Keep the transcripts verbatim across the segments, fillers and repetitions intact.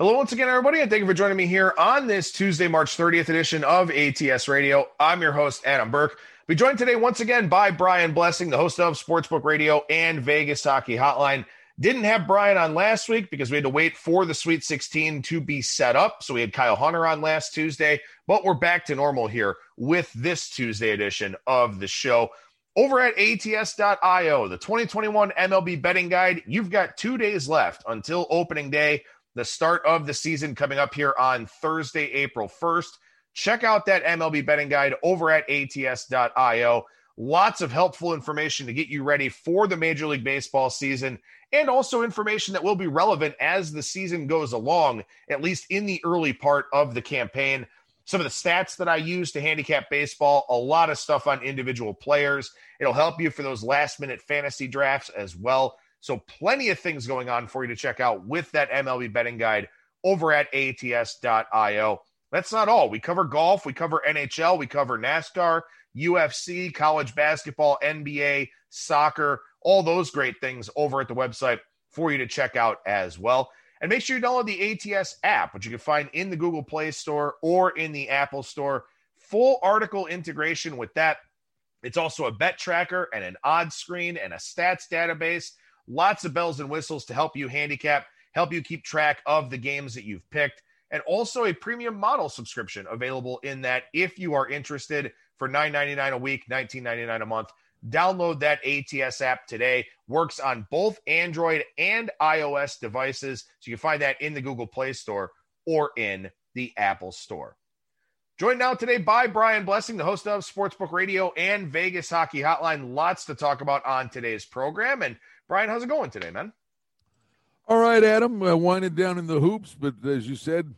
Hello once again, everybody, and thank you for joining me here on this Tuesday, March thirtieth edition of A T S Radio. I'm your host, Adam Burke. Be joined today once again by Brian Blessing, the host of Sportsbook Radio and Vegas Hockey Hotline. Didn't have Brian on last week because we had to wait for the Sweet sixteen to be set up. So we had Kyle Hunter on last Tuesday, but we're back to normal here with this Tuesday edition of the show. Over at A T S dot io, the twenty twenty-one M L B betting guide, you've got two days left until opening day. The start of the season coming up here on Thursday, April first. Check out that M L B betting guide over at A T S dot io. Lots of helpful information to get you ready for the Major League Baseball season, and also information that will be relevant as the season goes along, at least in the early part of the campaign. Some of the stats that I use to handicap baseball, a lot of stuff on individual players. It'll help you for those last-minute fantasy drafts as well. So plenty of things going on for you to check out with that M L B betting guide over at A T S dot io. That's not all. We cover golf, we cover N H L, we cover NASCAR, U F C, college basketball, N B A, soccer, all those great things over at the website for you to check out as well. And make sure you download the A T S app, which you can find in the Google Play Store or in the Apple Store. Full article integration with that. It's also a bet tracker and an odds screen and a stats database. Lots of bells and whistles to help you handicap, help you keep track of the games that you've picked, and also a premium model subscription available in that if you are interested for nine ninety-nine a week, nineteen ninety-nine a month. Download that A T S app today. Works on both Android and iOS devices, so you can find that in the Google Play Store or in the Apple Store. Joined now today by Brian Blessing, the host of Sportsbook Radio and Vegas Hockey Hotline. Lots to talk about on today's program. And Brian, how's it going today, man? All right, Adam. Uh, winding down in the hoops, but as you said,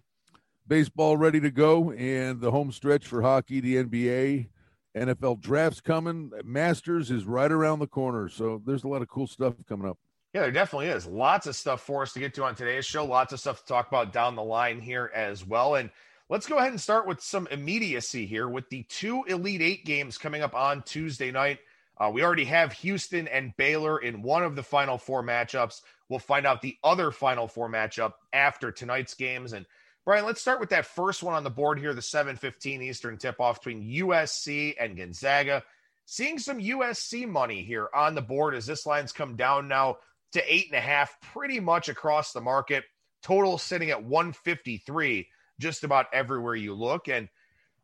baseball ready to go, and the home stretch for hockey, the N B A, N F L drafts coming. Masters is right around the corner, so there's a lot of cool stuff coming up. Yeah, there definitely is. Lots of stuff for us to get to on today's show. Lots of stuff to talk about down the line here as well. And let's go ahead and start with some immediacy here with the two Elite Eight games coming up on Tuesday night. Uh, we already have Houston and Baylor in one of the Final Four matchups. We'll find out the other Final Four matchup after tonight's games. And, Brian, let's start with that first one on the board here, the seven fifteen Eastern tip-off between U S C and Gonzaga. Seeing some U S C money here on the board as this line's come down now to eight point five pretty much across the market. Total sitting at one fifty-three just about everywhere you look. And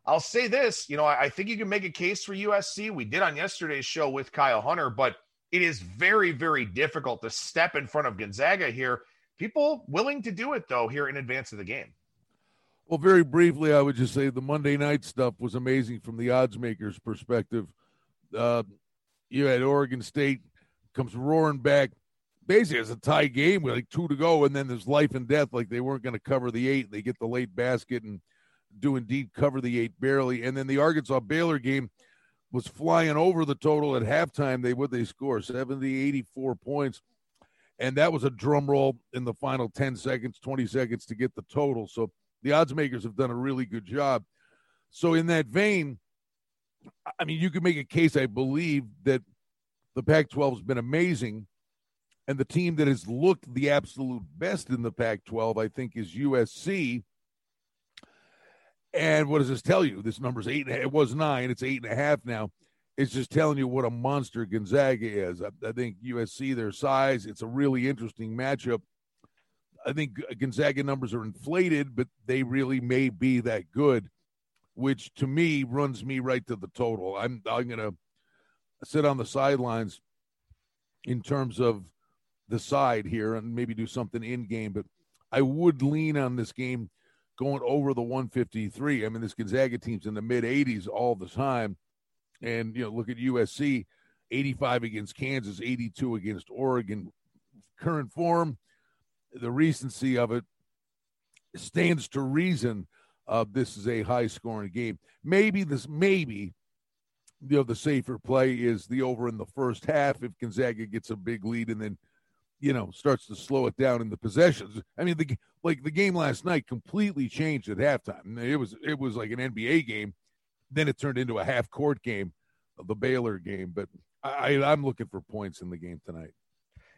I'll say this, you know, I think you can make a case for U S C. We did on yesterday's show with Kyle Hunter, but it is very, very difficult to step in front of Gonzaga here. People willing to do it, though, here in advance of the game. Well, very briefly, I would just say the Monday night stuff was amazing from the odds makers' perspective. Uh, you had Oregon State comes roaring back. Basically, it's a tie game with like two to go, and then there's life and death. Like they weren't going to cover the eight. They get the late basket and do indeed cover the eight barely. And then the Arkansas Baylor game was flying over the total at halftime. They would, they score seventy, eighty-four points. And that was a drum roll in the final ten seconds, twenty seconds to get the total. So the odds makers have done a really good job. So in that vein, I mean, you can make a case, I believe, that the Pac twelve has been amazing. And the team that has looked the absolute best in the Pac twelve, I think, is U S C. And what does this tell you? This number's eight. It was nine. It's eight and a half now. It's just telling you what a monster Gonzaga is. I, I think U S C, their size, it's a really interesting matchup. I think Gonzaga numbers are inflated, but they really may be that good, which to me runs me right to the total. I'm I'm going to sit on the sidelines in terms of the side here and maybe do something in game, but I would lean on this game going over the one fifty-three. I mean, this Gonzaga team's in the mid-eighties all the time. And, you know, look at U S C, eighty-five against Kansas, eighty-two against Oregon. Current form, the recency of it, stands to reason uh, this is a high-scoring game. Maybe this, maybe you know, the safer play is the over in the first half if Gonzaga gets a big lead and then, you know, starts to slow it down in the possessions. I mean, the like the game last night completely changed at halftime. It was it was like an N B A game, then it turned into a half-court game, the Baylor game. But I, I'm looking for points in the game tonight.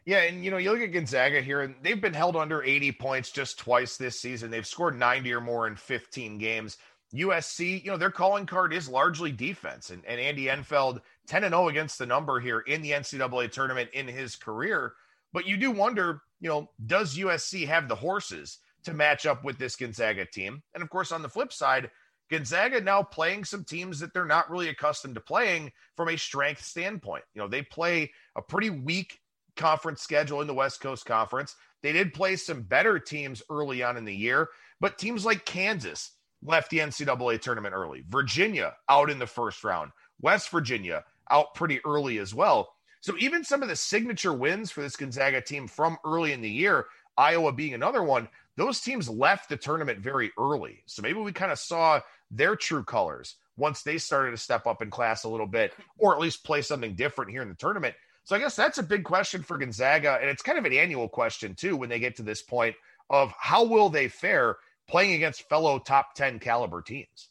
Yeah, and, you know, you look at Gonzaga here, and they've been held under eighty points just twice this season. They've scored ninety or more in fifteen games. U S C, you know, their calling card is largely defense, and, and Andy Enfeld ten and oh against the number here in the N C double A tournament in his career. But you do wonder, you know, does U S C have the horses to match up with this Gonzaga team? And, of course, on the flip side, Gonzaga now playing some teams that they're not really accustomed to playing from a strength standpoint. You know, they play a pretty weak conference schedule in the West Coast Conference. They did play some better teams early on in the year, but teams like Kansas left the N C double A tournament early. Virginia out in the first round. West Virginia out pretty early as well. So even some of the signature wins for this Gonzaga team from early in the year, Iowa being another one, those teams left the tournament very early. So maybe we kind of saw their true colors once they started to step up in class a little bit, or at least play something different here in the tournament. So I guess that's a big question for Gonzaga, and it's kind of an annual question too when they get to this point of how will they fare playing against fellow top ten caliber teams.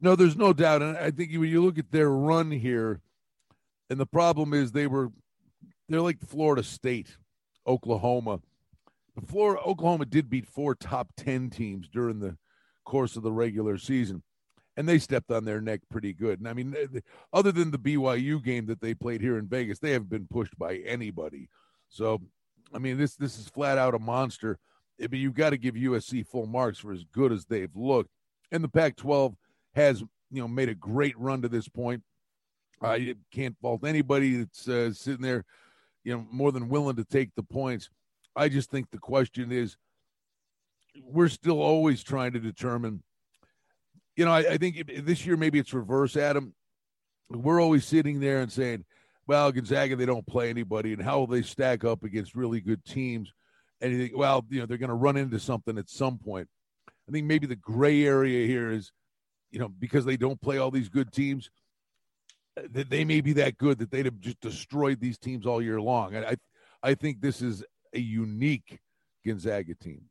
No, there's no doubt, and I think when you look at their run here, and the problem is they were they're like Florida State, Oklahoma. Before Oklahoma did beat four top ten teams during the course of the regular season. And they stepped on their neck pretty good. And, I mean, other than the B Y U game that they played here in Vegas, they haven't been pushed by anybody. So, I mean, this this is flat out a monster. But you've got to give U S C full marks for as good as they've looked. And the Pac twelve has, you know, made a great run to this point. I uh, can't fault anybody that's uh, sitting there, you know, more than willing to take the points. I just think the question is, we're still always trying to determine. You know, I, I think this year maybe it's reverse, Adam. We're always sitting there and saying, well, Gonzaga, they don't play anybody, and how will they stack up against really good teams? And you think, well, you know, they're going to run into something at some point. I think maybe the gray area here is, you know, because they don't play all these good teams, that they may be that good that they'd have just destroyed these teams all year long. I, I, I think this is a unique Gonzaga team.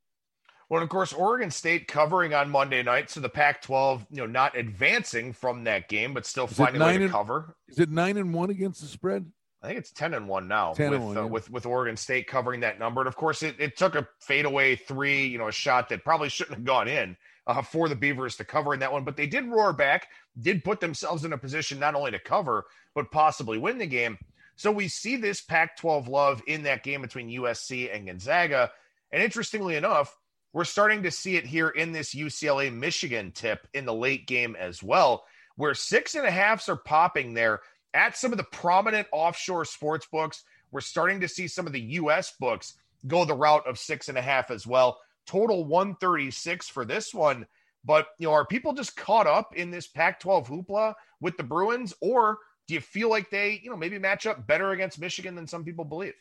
Well, of course, Oregon State covering on Monday night, so the Pac twelve, you know, not advancing from that game, but still is finding a way to and, cover. Is it nine and one against the spread? I think it's ten and one now with, and one, uh, yeah. with with Oregon State covering that number. And of course, it, it took a fadeaway three, you know, a shot that probably shouldn't have gone in uh, for the Beavers to cover in that one. But they did roar back, did put themselves in a position not only to cover but possibly win the game. So we see this Pac twelve love in that game between U S C and Gonzaga, and interestingly enough, we're starting to see it here in this U C L A-Michigan tip in the late game as well, where six and a halves are popping there at some of the prominent offshore sports books. We're starting to see some of the U S books go the route of six and a half as well. Total one thirty-six for this one. But, you know, are people just caught up in this Pac twelve hoopla with the Bruins, or do you feel like they, you know, maybe match up better against Michigan than some people believe?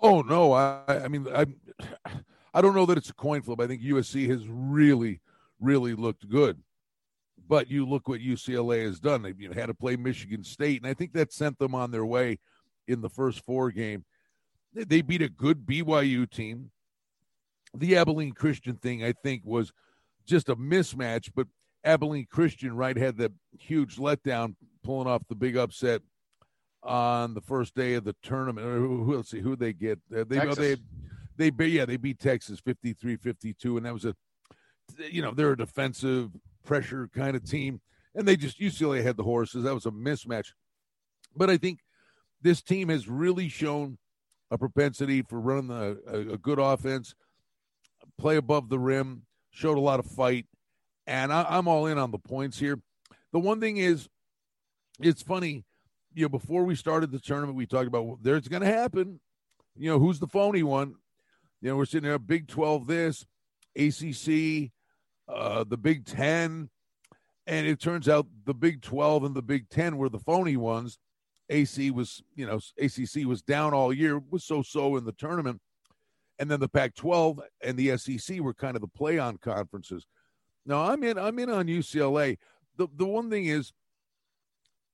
Oh, no. I, I mean, I... I don't know that it's a coin flip. I think U S C has really, really looked good. But you look what U C L A has done. They've you know, had to play Michigan State, and I think that sent them on their way in the first four game. They beat a good B Y U team. The Abilene Christian thing, I think, was just a mismatch, but Abilene Christian, right, had the huge letdown, pulling off the big upset on the first day of the tournament. Let's see, who they get. Uh, they, Texas. They, They yeah, they beat Texas fifty-three fifty-two, and that was a, you know, they're a defensive pressure kind of team, and they just, U C L A had the horses. That was a mismatch. But I think this team has really shown a propensity for running the, a, a good offense, play above the rim, showed a lot of fight, and I, I'm all in on the points here. The one thing is, it's funny, you know, before we started the tournament, we talked about, well, there's going to happen, you know, who's the phony one? You know, we're sitting there, Big twelve this, A C C, uh, the Big ten, and it turns out the Big twelve and the Big ten were the phony ones. A C was, you know, A C C was down all year, was so-so in the tournament, And then the Pac twelve and the S E C were kind of the play-on conferences. Now, I'm in I'm in on U C L A. The the one thing is,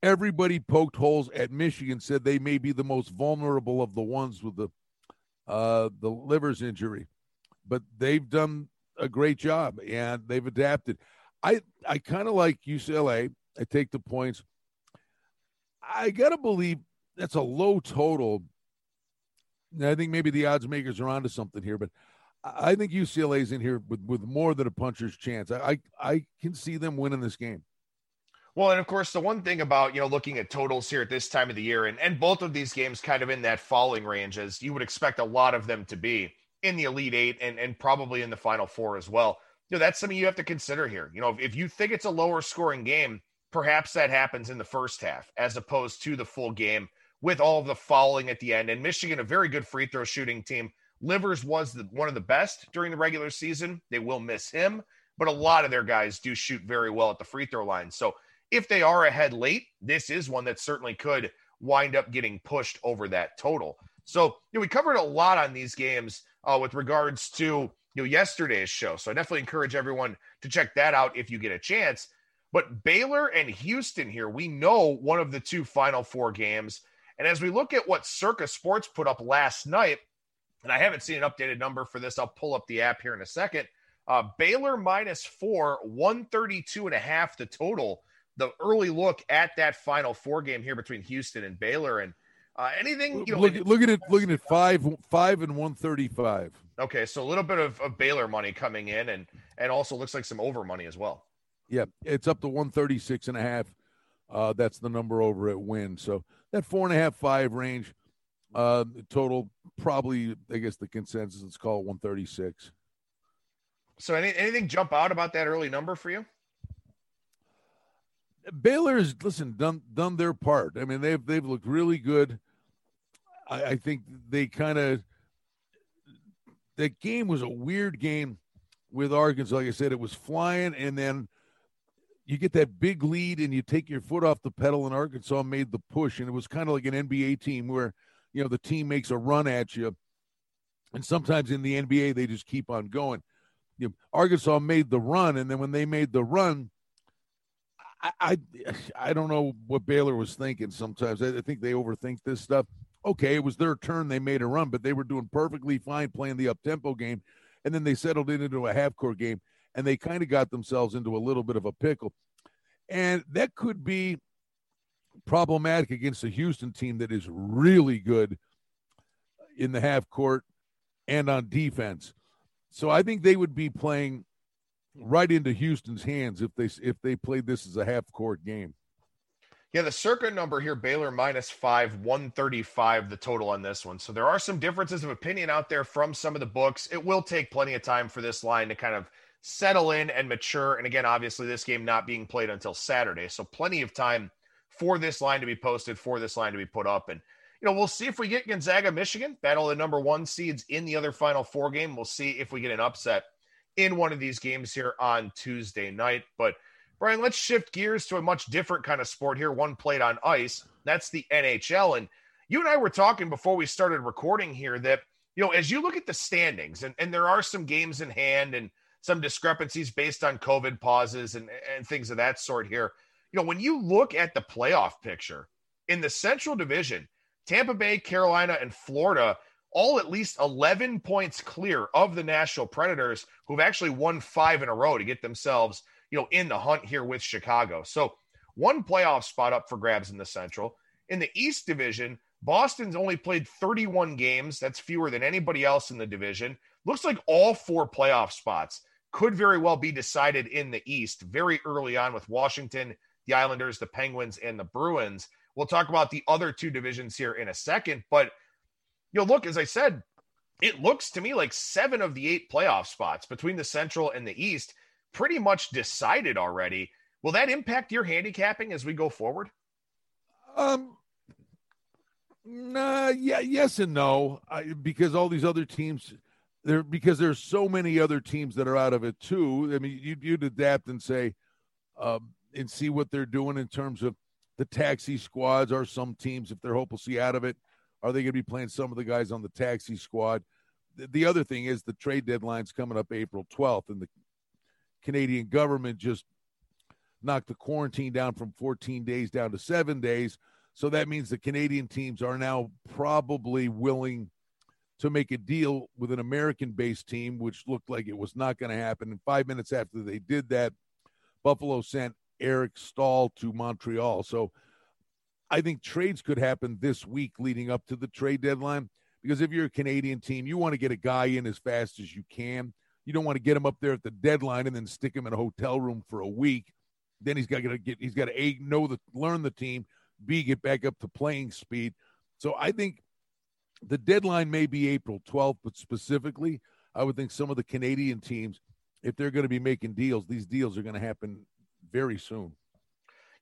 everybody poked holes at Michigan, said they may be the most vulnerable of the ones with the uh, the liver's injury. But they've done a great job, and they've adapted. I, I kind of like U C L A. I take the points. I got to believe that's a low total. I think maybe the odds makers are onto something here, but I think U C L A's in here with, with more than a puncher's chance. I, I I can see them winning this game. Well, and of course, the one thing about, you know, looking at totals here at this time of the year, and, and both of these games kind of in that falling range, as you would expect a lot of them to be in the Elite Eight and, and probably in the Final Four as well. You know, that's something you have to consider here. You know, if, if you think it's a lower scoring game, perhaps that happens in the first half as opposed to the full game, with all of the fouling at the end. And Michigan, a very good free throw shooting team. Livers was the, one of the best during the regular season. They will miss him, but a lot of their guys do shoot very well at the free throw line. So if they are ahead late, this is one that certainly could wind up getting pushed over that total. So, you know, we covered a lot on these games uh, with regards to, you know, yesterday's show. So I definitely encourage everyone to check that out if you get a chance. But Baylor and Houston here, we know one of the two Final Four games. And as we look at what Circa Sports put up last night, and I haven't seen an updated number for this. I'll pull up the app here in a second. Uh, Baylor minus four, one thirty-two and a half the total. The early look at that Final Four game here between Houston and Baylor. And uh, anything, you know, look, look at it, looking at five, five and one thirty-five. Okay, so a little bit of, of Baylor money coming in, and and also looks like some over money as well. Yeah, it's up to one thirty-six and a half. Uh, that's the number over at Wynn. So that four and a half, five range uh, total, probably, I guess the consensus is called one thirty-six. So any, anything jump out about that early number for you? Baylor's, listen, done done their part. I mean, they've they've looked really good. I, I think they kind of – that game was a weird game with Arkansas. Like I said, it was flying, and then – you get that big lead and you take your foot off the pedal, and Arkansas made the push. And it was kind of like an N B A team where, you know, the team makes a run at you. And sometimes in the N B A, they just keep on going. You know, Arkansas made the run. And then when they made the run, I, I, I don't know what Baylor was thinking sometimes. I, I think they overthink this stuff. Okay. It was their turn. They made a run, but they were doing perfectly fine playing the up tempo game. And then they settled in into a half court game. And they kind of got themselves into a little bit of a pickle. And that could be problematic against a Houston team that is really good in the half court and on defense. So I think they would be playing right into Houston's hands if they if they played this as a half court game. Yeah, the circa number here, Baylor minus five, one thirty-five, the total on this one. So there are some differences of opinion out there from some of the books. It will take plenty of time for this line to kind of settle in and mature. And again, obviously this game not being played until Saturday. So plenty of time for this line to be posted, for this line to be put up. And, you know, we'll see if we get Gonzaga, Michigan, battle the number one seeds in the other Final Four game. We'll see if we get an upset in one of these games here on Tuesday night. But Brian, let's shift gears to a much different kind of sport here. One played on ice. That's the N H L. And you and I were talking before we started recording here that, you know, as you look at the standings and, and there are some games in hand and some discrepancies based on COVID pauses and, and things of that sort here. You know, when you look at the playoff picture in the Central Division, Tampa Bay, Carolina, and Florida, all at least eleven points clear of the Nashville Predators, who've actually won five in a row to get themselves, you know, in the hunt here with Chicago. So one playoff spot up for grabs in the Central. In the East Division, Boston's only played thirty-one games. That's fewer than anybody else in the division. Looks like all four playoff spots could very well be decided in the East very early on with Washington, the Islanders, the Penguins, and the Bruins. We'll talk about the other two divisions here in a second, but you know, look, as I said, it looks to me like seven of the eight playoff spots between the Central and the East pretty much decided already. Will that impact your handicapping as we go forward? Um, nah, yeah, yes and no, I, because all these other teams – There, because there's so many other teams that are out of it too. I mean, you'd, you'd adapt and say, um, and see what they're doing in terms of the taxi squads. Are some teams, if they're hopelessly out of it, are they going to be playing some of the guys on the taxi squad? the other thing is the trade deadline's coming up April twelfth, and the Canadian government just knocked the quarantine down from fourteen days down to seven days. So that means the Canadian teams are now probably willing to make a deal with an American-based team, which looked like it was not going to happen. And five minutes after they did that, Buffalo sent Eric Staal to Montreal. So I think trades could happen this week leading up to the trade deadline, because if you're a Canadian team, you want to get a guy in as fast as you can. You don't want to get him up there at the deadline and then stick him in a hotel room for a week. Then he's got to get, he's got to A, know the, learn the team, B, get back up to playing speed. So I think the deadline may be April twelfth, but specifically, I would think some of the Canadian teams, if they're going to be making deals, these deals are going to happen very soon.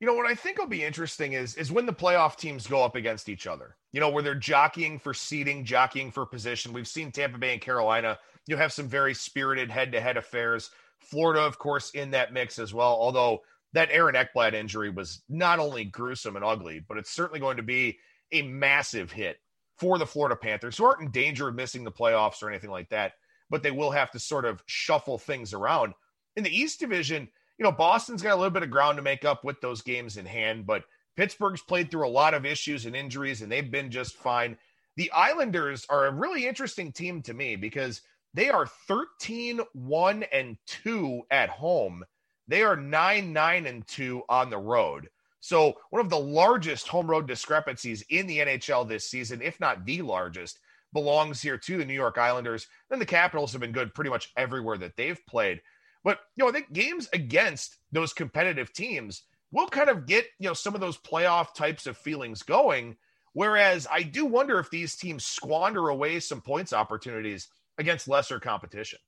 You know, what I think will be interesting is, is when the playoff teams go up against each other, you know, where they're jockeying for seeding, jockeying for position. We've seen Tampa Bay and Carolina, you have some very spirited head-to-head affairs. Florida, of course, in that mix as well, although that Aaron Ekblad injury was not only gruesome and ugly, but it's certainly going to be a massive hit for the Florida Panthers, who aren't in danger of missing the playoffs or anything like that, but they will have to sort of shuffle things around. In the East Division, you know, Boston's got a little bit of ground to make up with those games in hand, but Pittsburgh's played through a lot of issues and injuries, and they've been just fine. The Islanders are a really interesting team to me because they are thirteen one and two at home. They are nine nine and two on the road. So one of the largest home road discrepancies in the N H L this season, if not the largest, belongs here to the New York Islanders. Then the Capitals have been good pretty much everywhere that they've played. But, you know, I think games against those competitive teams will kind of get, you know, some of those playoff types of feelings going. Whereas I do wonder if these teams squander away some points opportunities against lesser competition.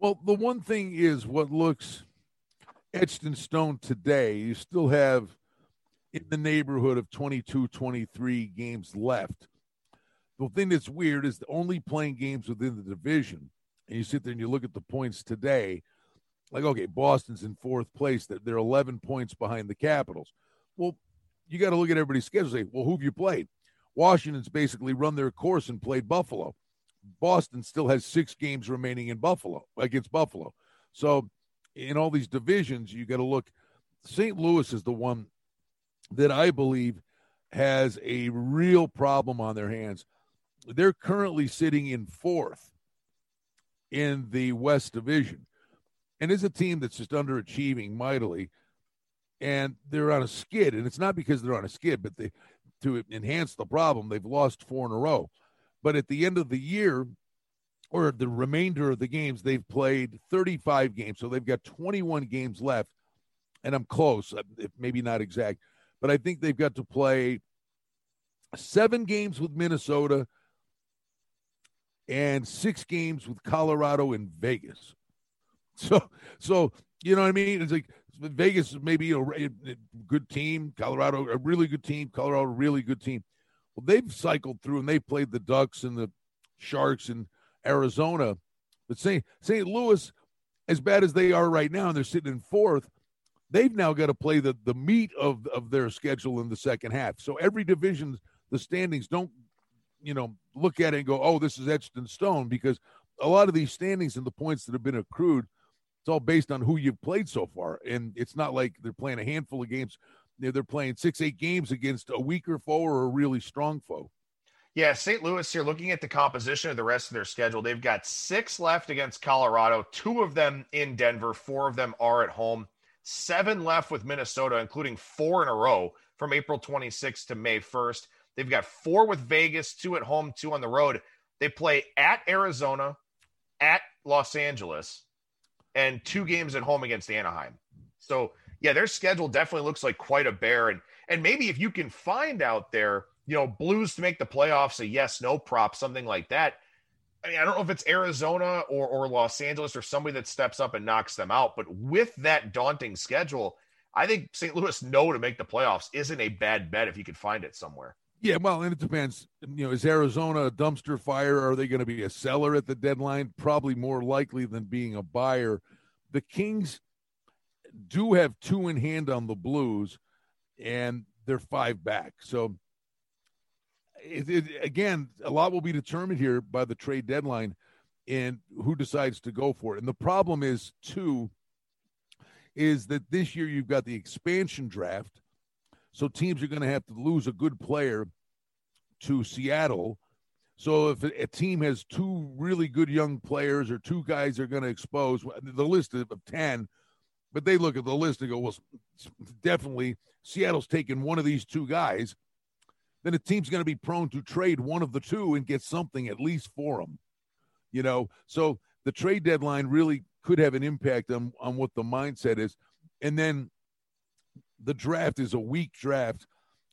Well, the one thing is what looks etched in stone today, you still have in the neighborhood of twenty-two, twenty-three games left. The thing that's weird is only playing games within the division. And you sit there and you look at the points today, like, okay, Boston's in fourth place. They're, they're eleven points behind the Capitals. Well, you got to look at everybody's schedule and say, well, who have you played? Washington's basically run their course and played Buffalo. Boston still has six games remaining in Buffalo against Buffalo. So in all these divisions, you got to look. Saint Louis is the one that I believe has a real problem on their hands. They're currently sitting in fourth in the West Division and is a team that's just underachieving mightily, and they're on a skid, and it's not because they're on a skid, but they, to enhance the problem, they've lost four in a row. But at the end of the year, or the remainder of the games, they've played thirty-five games, so they've got twenty-one games left, and I'm close, maybe not exact, but I think they've got to play seven games with Minnesota and six games with Colorado and Vegas. So, so you know what I mean? It's like Vegas may be a good team, Colorado a really good team, Colorado a really good team. Well, they've cycled through and they played the Ducks and the Sharks and Arizona. But Saint Louis, as bad as they are right now, and they're sitting in fourth, they've now got to play the, the meat of, of their schedule in the second half. So every division, the standings don't, you know, look at it and go, oh, this is etched in stone, because a lot of these standings and the points that have been accrued, it's all based on who you've played so far. And it's not like they're playing a handful of games. They're, they're playing six, eight games against a weaker foe or a really strong foe. Yeah, Saint Louis here, looking at the composition of the rest of their schedule, they've got six left against Colorado, two of them in Denver, four of them are at home. Seven left with Minnesota, including four in a row from April twenty-sixth to May first. They've got four with Vegas, two at home, two on the road. They play at Arizona, at Los Angeles, and two games at home against Anaheim. So, yeah, their schedule definitely looks like quite a bear. And, and maybe if you can find out there, you know, Blues to make the playoffs, a yes-no prop, something like that. I mean, I don't know if it's Arizona or, or Los Angeles or somebody that steps up and knocks them out, but with that daunting schedule, I think Saint Louis no to make the playoffs isn't a bad bet if you could find it somewhere. Yeah, well, and it depends. You know, is Arizona a dumpster fire? Or are they going to be a seller at the deadline? Probably more likely than being a buyer. The Kings do have two in hand on the Blues, and they're five back. So, It, it, again, a lot will be determined here by the trade deadline. and who decides to go for it. And the problem is, too, is that this year you've got the expansion draft, so teams are going to have to lose a good player to Seattle. So if a team has two really good young players or two guys they're going to expose, the list of ten, but they look at the list and go, well, definitely Seattle's taking one of these two guys, then a team's going to be prone to trade one of the two and get something at least for them, you know. So the trade deadline really could have an impact on, on what the mindset is. And then the draft is a weak draft,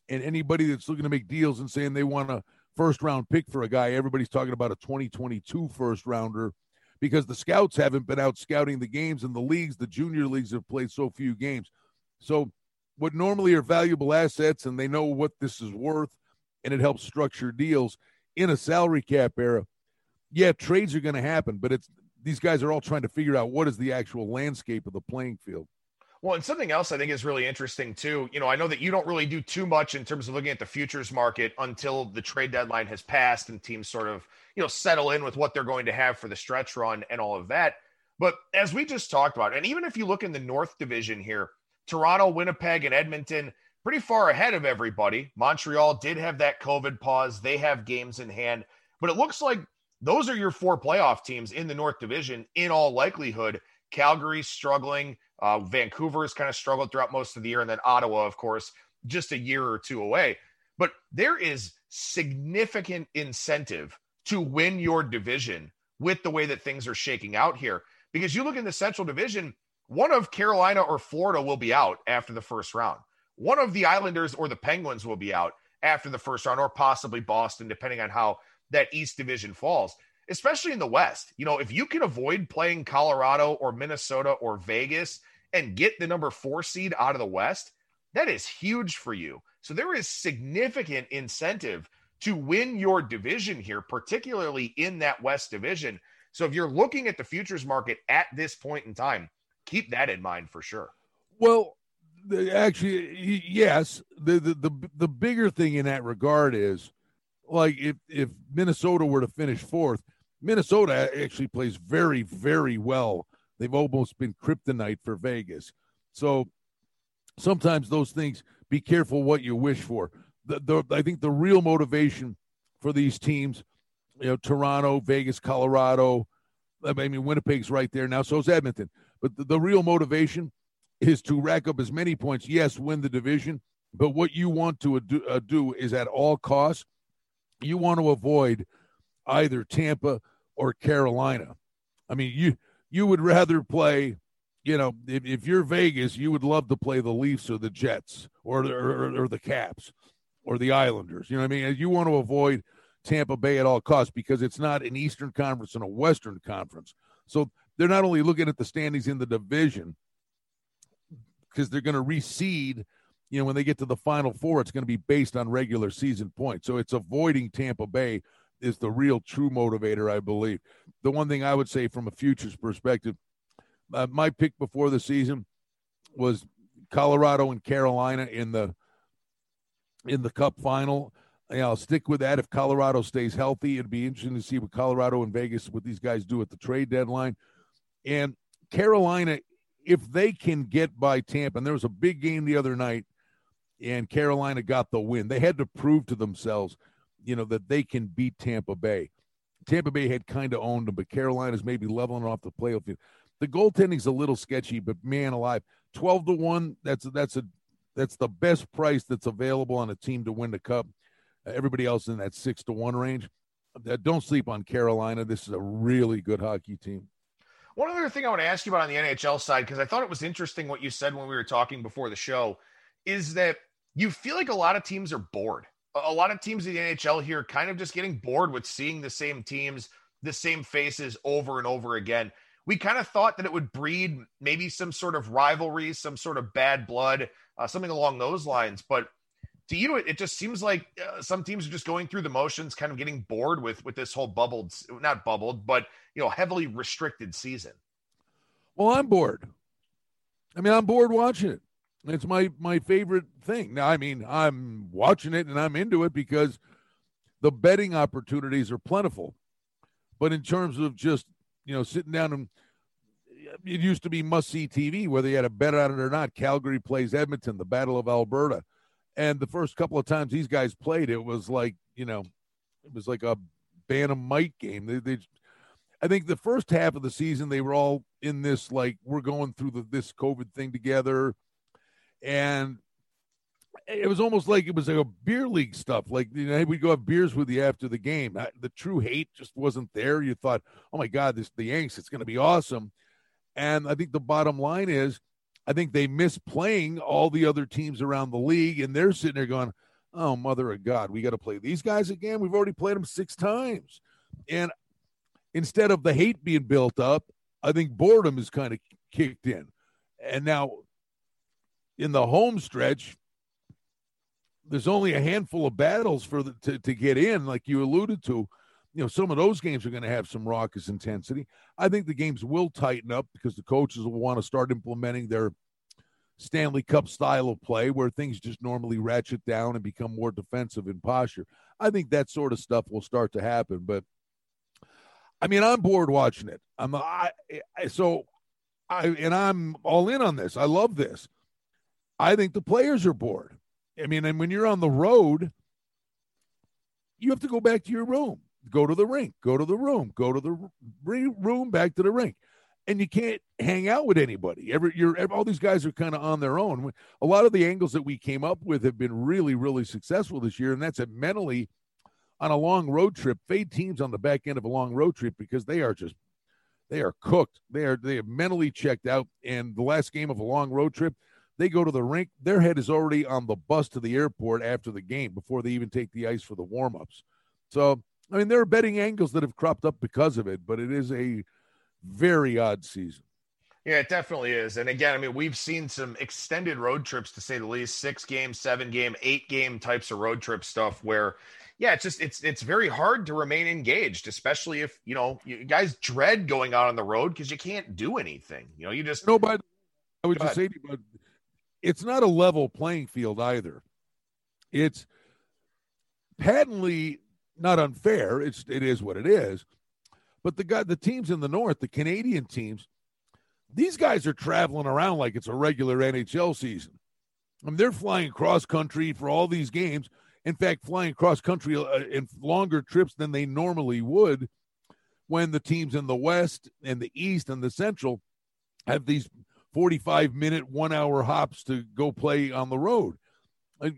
and anybody that's looking to make deals and saying they want a first-round pick for a guy, everybody's talking about a twenty twenty-two first-rounder because the scouts haven't been out scouting the games, and the leagues, the junior leagues, have played so few games. So what normally are valuable assets, and they know what this is worth, and it helps structure deals in a salary cap era. Yeah, trades are going to happen, but it's these guys are all trying to figure out what is the actual landscape of the playing field. Well, and something else I think is really interesting too, you know, I know that you don't really do too much in terms of looking at the futures market until the trade deadline has passed and teams sort of, you know, settle in with what they're going to have for the stretch run and all of that. But as we just talked about, and even if you look in the North Division here, Toronto, Winnipeg, and Edmonton, pretty far ahead of everybody. Montreal did have that COVID pause. They have games in hand, but it looks like those are your four playoff teams in the North Division in all likelihood. Calgary's struggling. Uh, Vancouver's kind of struggled throughout most of the year, and then Ottawa, of course, just a year or two away. But there is significant incentive to win your division with the way that things are shaking out here. Because you look in the Central Division, one of Carolina or Florida will be out after the first round. One of the Islanders or the Penguins will be out after the first round, or possibly Boston, depending on how that East Division falls. Especially in the West, you know, if you can avoid playing Colorado or Minnesota or Vegas and get the number four seed out of the West, that is huge for you. So there is significant incentive to win your division here, particularly in that West division. So if you're looking at the futures market at this point in time, keep that in mind for sure. Well, the, actually, yes. The, the, the, the bigger thing in that regard is, like, if, if Minnesota were to finish fourth, Minnesota actually plays very, very well. They've almost been kryptonite for Vegas. So sometimes those things, be careful what you wish for. The, the, I think the real motivation for these teams, you know, Toronto, Vegas, Colorado, I mean, Winnipeg's right there now, so is Edmonton. But the, the real motivation is to rack up as many points. Yes, win the division, but what you want to do, uh, do is at all costs, you want to avoid either Tampa or Carolina. I mean, you you would rather play, you know, if, if you're Vegas, you would love to play the Leafs or the Jets or, or, or the Caps or the Islanders. You know what I mean? You want to avoid Tampa Bay at all costs because it's not an Eastern Conference and a Western Conference. So they're not only looking at the standings in the division because they're going to reseed. You know, when they get to the Final Four, it's going to be based on regular season points. So it's avoiding Tampa Bay is the real true motivator, I believe. The one thing I would say from a futures perspective, uh, my pick before the season was Colorado and Carolina in the in the Cup final. And I'll stick with that. If Colorado stays healthy, it'd be interesting to see what Colorado and Vegas, what these guys do at the trade deadline. And Carolina, if they can get by Tampa, and there was a big game the other night, and Carolina got the win. They had to prove to themselves, you know, that they can beat Tampa Bay. Tampa Bay had kind of owned them, but Carolina's maybe leveling off the playoff field. The goaltending's a little sketchy, but man alive, twelve to one, that's that's a that's the best price that's available on a team to win the Cup. Uh, everybody else in that six to one range. Uh, don't sleep on Carolina. This is a really good hockey team. One other thing I want to ask you about on the N H L side, because I thought it was interesting what you said when we were talking before the show, is that you feel like a lot of teams are bored. A lot of teams in the N H L here kind of just getting bored with seeing the same teams, the same faces over and over again. We kind of thought that it would breed maybe some sort of rivalry, some sort of bad blood, uh, something along those lines. But to you, it, it just seems like uh, some teams are just going through the motions, kind of getting bored with, with this whole bubbled, not bubbled, but, you know, heavily restricted season. Well, I'm bored. I mean, I'm bored watching it. It's my, my favorite thing. Now, I mean, I'm watching it and I'm into it because the betting opportunities are plentiful. But in terms of just, you know, sitting down and it used to be must-see T V, whether you had a bet on it or not. Calgary plays Edmonton, the Battle of Alberta. And the first couple of times these guys played, it was like, you know, it was like a Bantamite game. They, they, I think the first half of the season, they were all in this, like, we're going through the, this COVID thing together. And it was almost like it was like a beer league stuff. Like, you know, we'd go have beers with you after the game. I, the true hate just wasn't there. You thought, oh, my God, this the Yanks, it's going to be awesome. And I think the bottom line is, I think they miss playing all the other teams around the league, and they're sitting there going, oh, mother of God, we got to play these guys again. We've already played them six times. And instead of the hate being built up, I think boredom is kind of kicked in. And now in the home stretch, there's only a handful of battles for the, to, to get in, like you alluded to. You know, some of those games are going to have some raucous intensity. I think the games will tighten up because the coaches will want to start implementing their Stanley Cup style of play where things just normally ratchet down and become more defensive in posture. I think that sort of stuff will start to happen. But, I mean, I'm bored watching it. I'm I, I, so, I and I'm all in on this. I love this. I think the players are bored. I mean, and when you're on the road, you have to go back to your room, go to the rink, go to the room, go to the room, back to the rink. And you can't hang out with anybody. Every, you're, all these guys are kind of on their own. A lot of the angles that we came up with have been really, really successful this year, and that's that mentally on a long road trip, fade teams on the back end of a long road trip because they are just, they are cooked. They are, they have mentally checked out, and the last game of a long road trip, they go to the rink. Their head is already on the bus to the airport after the game before they even take the ice for the warm-ups. So, I mean, there are betting angles that have cropped up because of it, but it is a very odd season. Yeah, it definitely is. And again, I mean, we've seen some extended road trips, to say the least, six game, seven game, eight game types of road trip stuff where, yeah, it's just, it's, it's very hard to remain engaged, especially if, you know, you guys dread going out on the road because you can't do anything. You know, you just. No, but I would just say to you, but it's not a level playing field either. It's patently not unfair. It's, it is what it is. But the guy, the teams in the North, the Canadian teams, these guys are traveling around like it's a regular N H L season. I mean, they're flying cross country for all these games. In fact, flying cross country uh, in longer trips than they normally would when the teams in the West and the East and the Central have these forty-five minute, one hour hops to go play on the road. Uh,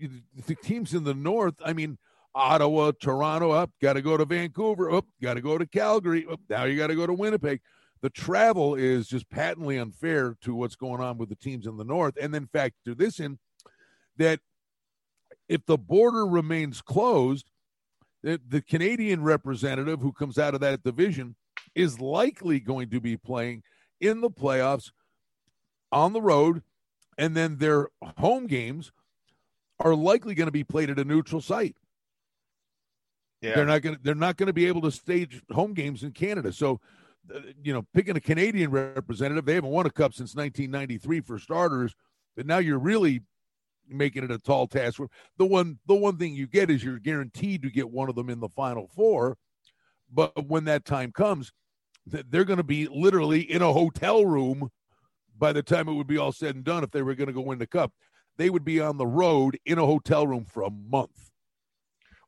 the teams in the North, I mean, Ottawa, Toronto, up, got to go to Vancouver, up, got to go to Calgary, up, now you got to go to Winnipeg. The travel is just patently unfair to what's going on with the teams in the North. And then factor this in, that if the border remains closed, the, the Canadian representative who comes out of that division is likely going to be playing in the playoffs on the road, and then their home games are likely going to be played at a neutral site. Yeah. They're not going to, they're not going to be able to stage home games in Canada. So, uh, you know, picking a Canadian representative, they haven't won a cup since nineteen ninety-three for starters, but now you're really making it a tall task. The one, the one thing you get is you're guaranteed to get one of them in the Final Four. But when that time comes, they're going to be literally in a hotel room by the time it would be all said and done. If they were going to go win the cup, they would be on the road in a hotel room for a month.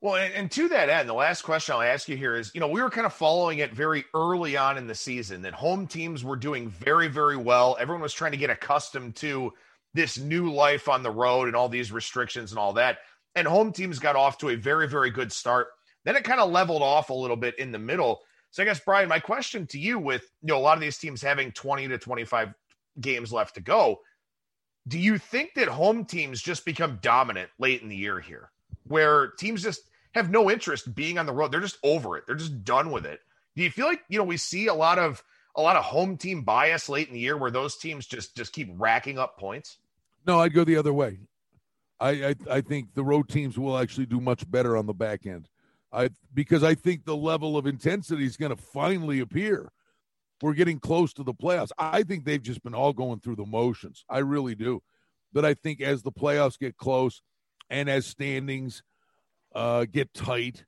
Well, and, and to that end, the last question I'll ask you here is, you know, we were kind of following it very early on in the season that home teams were doing very, very well. Everyone was trying to get accustomed to this new life on the road and all these restrictions and all that. And home teams got off to a very, very good start. Then it kind of leveled off a little bit in the middle. So I guess, Brian, my question to you with, you know, a lot of these teams having twenty to twenty-five games left to go, do you think that home teams just become dominant late in the year here where teams just have no interest being on the road? They're just over it. They're just done with it. Do you feel like, you know, we see a lot of, a lot of home team bias late in the year where those teams just, just keep racking up points? No, I'd go the other way. I, I, I think the road teams will actually do much better on the back end. I, because I think the level of intensity is going to finally appear. We're getting close to the playoffs. I think they've just been all going through the motions. I really do. But I think as the playoffs get close and as standings, uh, get tight,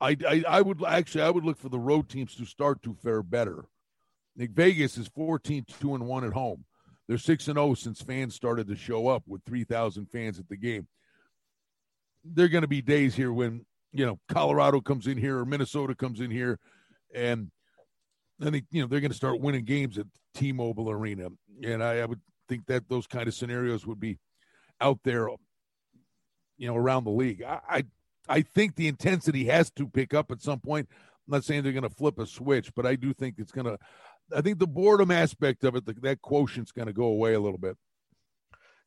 I, I, I would actually, I would look for the road teams to start to fare better. I think Vegas is fourteen, two and one at home. They're six and zero since fans started to show up with three thousand fans at the game. There are going to be days here when, you know, Colorado comes in here or Minnesota comes in here, and I think, you know, they're going to start winning games at T-Mobile Arena. And I, I would think that those kind of scenarios would be out there, you know, around the league. I, I, I think the intensity has to pick up at some point. I'm not saying they're going to flip a switch, but I do think it's going to, I think the boredom aspect of it, the, that quotient's going to go away a little bit.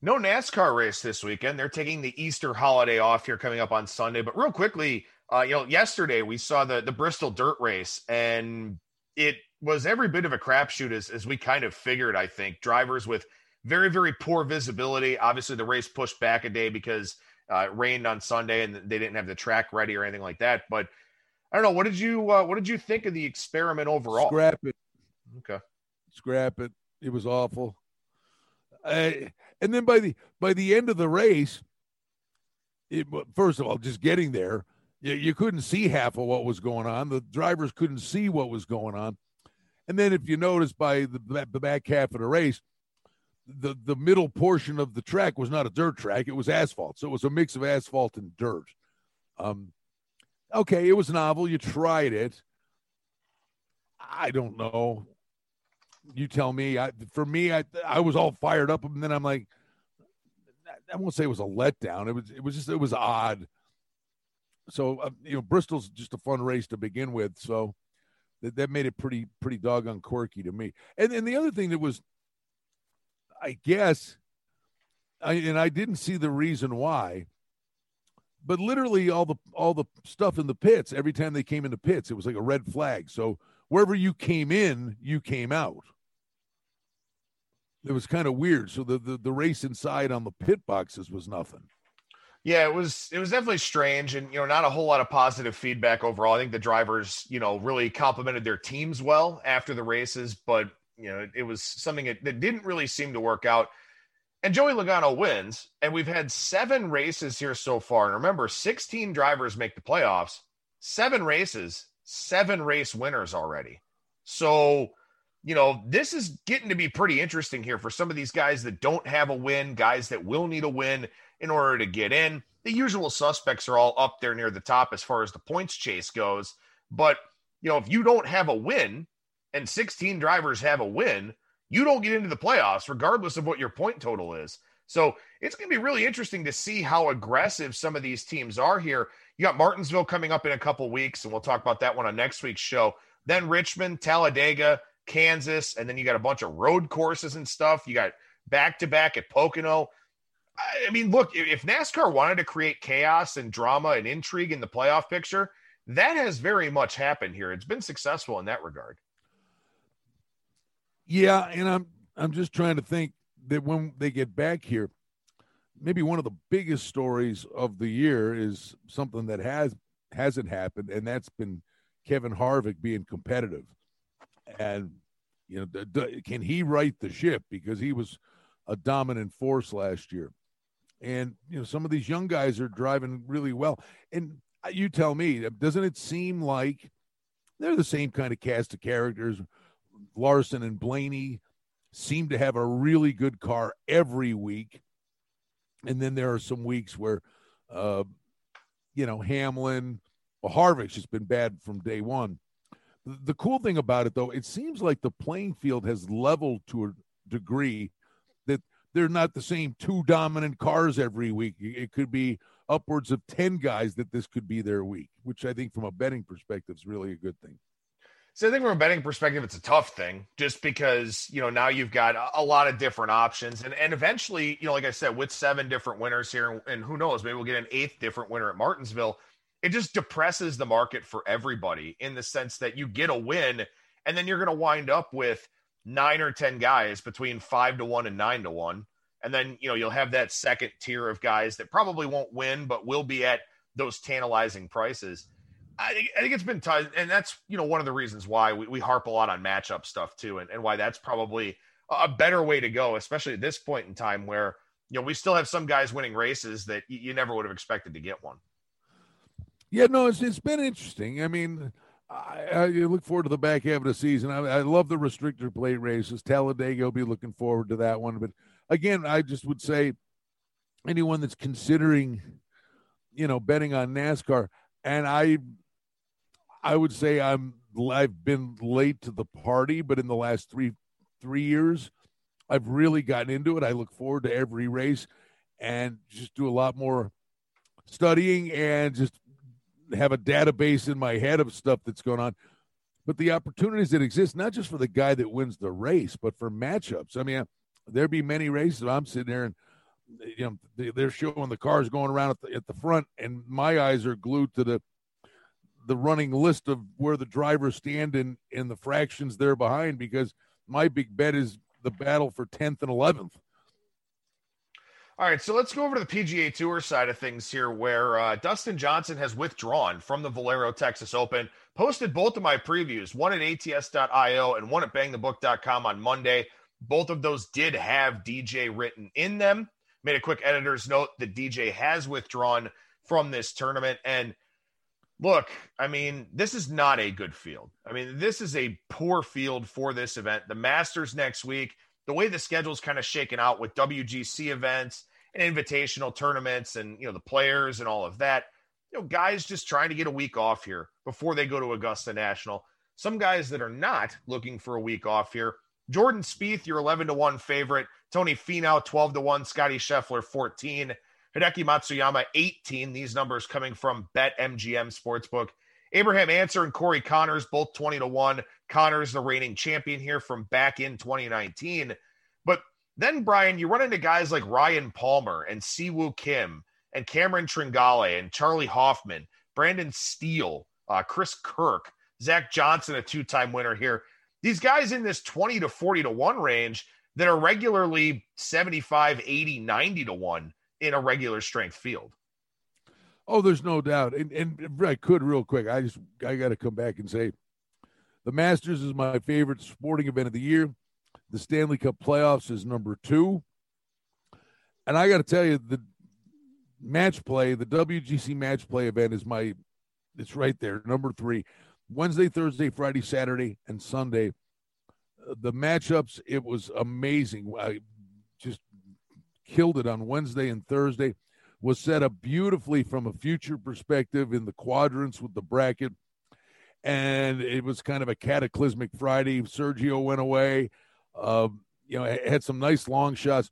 No NASCAR race this weekend. They're taking the Easter holiday off here coming up on Sunday. But real quickly, uh, you know, yesterday we saw the, the Bristol Dirt Race, and it was every bit of a crapshoot as, as we kind of figured, I think. Drivers with very, very poor visibility. Obviously, the race pushed back a day because uh, it rained on Sunday and they didn't have the track ready or anything like that. But I don't know. What did you uh, what did you think of the experiment overall? Scrap it. Okay. Scrap it. It was awful. Uh, and then by the by the end of the race, it, first of all, just getting there, you, you couldn't see half of what was going on. The drivers couldn't see what was going on. And then if you notice by the, the back half of the race, the, the middle portion of the track was not a dirt track. It was asphalt. So it was a mix of asphalt and dirt. Um, okay, it was novel. You tried it. I don't know. You tell me. I, for me, I I was all fired up, and then I'm like, I won't say it was a letdown. It was it was just it was odd. So uh, you know, Bristol's just a fun race to begin with. So that that made it pretty pretty doggone quirky to me. And and the other thing that was, I guess, I and I didn't see the reason why, but literally all the all the stuff in the pits. Every time they came into pits, it was like a red flag. So wherever you came in, you came out. It was kind of weird. So the, the the race inside on the pit boxes was nothing. Yeah, it was it was definitely strange, and you know, not a whole lot of positive feedback overall. I think the drivers, you know, really complimented their teams well after the races, but you know, it, it was something that, that didn't really seem to work out. And Joey Logano wins, and we've had seven races here so far. And remember, sixteen drivers make the playoffs, seven races. Seven race winners already. So, you know, this is getting to be pretty interesting here for some of these guys that don't have a win, guys that will need a win in order to get in. The usual suspects are all up there near the top as far as the points chase goes. But, you know, if you don't have a win and sixteen drivers have a win, you don't get into the playoffs regardless of what your point total is. So it's going to be really interesting to see how aggressive some of these teams are here. You got Martinsville coming up in a couple weeks, and we'll talk about that one on next week's show. Then Richmond, Talladega, Kansas, and then you got a bunch of road courses and stuff. You got back-to-back at Pocono. I mean, look, if NASCAR wanted to create chaos and drama and intrigue in the playoff picture, that has very much happened here. It's been successful in that regard. Yeah, and I'm I'm just trying to think that when they get back here, maybe one of the biggest stories of the year is something that has, hasn't happened, and that's been Kevin Harvick being competitive. And, you know, the, the, can he right the ship? Because he was a dominant force last year. And, you know, some of these young guys are driving really well. And you tell me, doesn't it seem like they're the same kind of cast of characters? Larson and Blaney seem to have a really good car every week. And then there are some weeks where, uh, you know, Hamlin, well, Harvick's just been bad from day one. The, the cool thing about it, though, it seems like the playing field has leveled to a degree that they're not the same two dominant cars every week. It could be upwards of ten guys that this could be their week, which I think from a betting perspective is really a good thing. So I think from a betting perspective, it's a tough thing just because, you know, now you've got a lot of different options. And and eventually, you know, like I said, with seven different winners here, and, and who knows, maybe we'll get an eighth different winner at Martinsville. It just depresses the market for everybody in the sense that you get a win and then you're going to wind up with nine or ten guys between five to one and nine to one. And then, you know, you'll have that second tier of guys that probably won't win, but will be at those tantalizing prices. I think, I think it's been tied, and that's, you know, one of the reasons why we, we harp a lot on matchup stuff too, and, and why that's probably a better way to go, especially at this point in time where, you know, we still have some guys winning races that you, you never would have expected to get one. Yeah, no, it's it's been interesting. I mean, I, I look forward to the back half of the season. I, I love the restrictor plate races. Talladega will be looking forward to that one. But, again, I just would say anyone that's considering, you know, betting on NASCAR, and I I would say I'm, I've been late to the party, but in the last three three years, I've really gotten into it. I look forward to every race and just do a lot more studying and just have a database in my head of stuff that's going on. But the opportunities that exist, not just for the guy that wins the race, but for matchups. I mean, there'd be many races I'm sitting there and, you know, they're showing the cars going around at the, at the front, and my eyes are glued to the the running list of where the drivers stand in, in the fractions they're behind, because my big bet is the battle for tenth and eleventh. All right, so let's go over to the P G A Tour side of things here, where uh, Dustin Johnson has withdrawn from the Valero Texas Open. Posted both of my previews, one at A T S dot io and one at bang the book dot com on Monday. Both of those did have D J written in them. Made a quick editor's note that D J has withdrawn from this tournament. And look, I mean, this is not a good field. I mean, this is a poor field for this event. The Masters next week, the way the schedule's kind of shaken out with W G C events and invitational tournaments and, you know, the players and all of that, you know, guys just trying to get a week off here before they go to Augusta National. Some guys that are not looking for a week off here: Jordan Spieth, your eleven to one favorite; Tony Finau, twelve to one, Scottie Scheffler, fourteen, Hideki Matsuyama, eighteen. These numbers coming from BetMGM Sportsbook. Abraham Answer and Corey Connors, both twenty to one. Connors, the reigning champion here from back in twenty nineteen. But then, Brian, you run into guys like Ryan Palmer and Siwoo Kim and Cameron Tringale and Charlie Hoffman, Brandon Steele, uh, Chris Kirk, Zach Johnson, a two-time winner here. These guys in this twenty to forty to one range that are regularly seventy-five, eighty, ninety to one in a regular strength field. Oh, there's no doubt. And, and I could real quick. I just, I got to come back and say the Masters is my favorite sporting event of the year. The Stanley Cup playoffs is number two. And I got to tell you, the match play, the W G C match play event is my, it's right there. Number three, Wednesday, Thursday, Friday, Saturday, and Sunday. The matchups, it was amazing. I just killed it on Wednesday and Thursday. Was set up beautifully from a future perspective in the quadrants with the bracket. And it was kind of a cataclysmic Friday. Sergio went away. Uh, you know, had some nice long shots,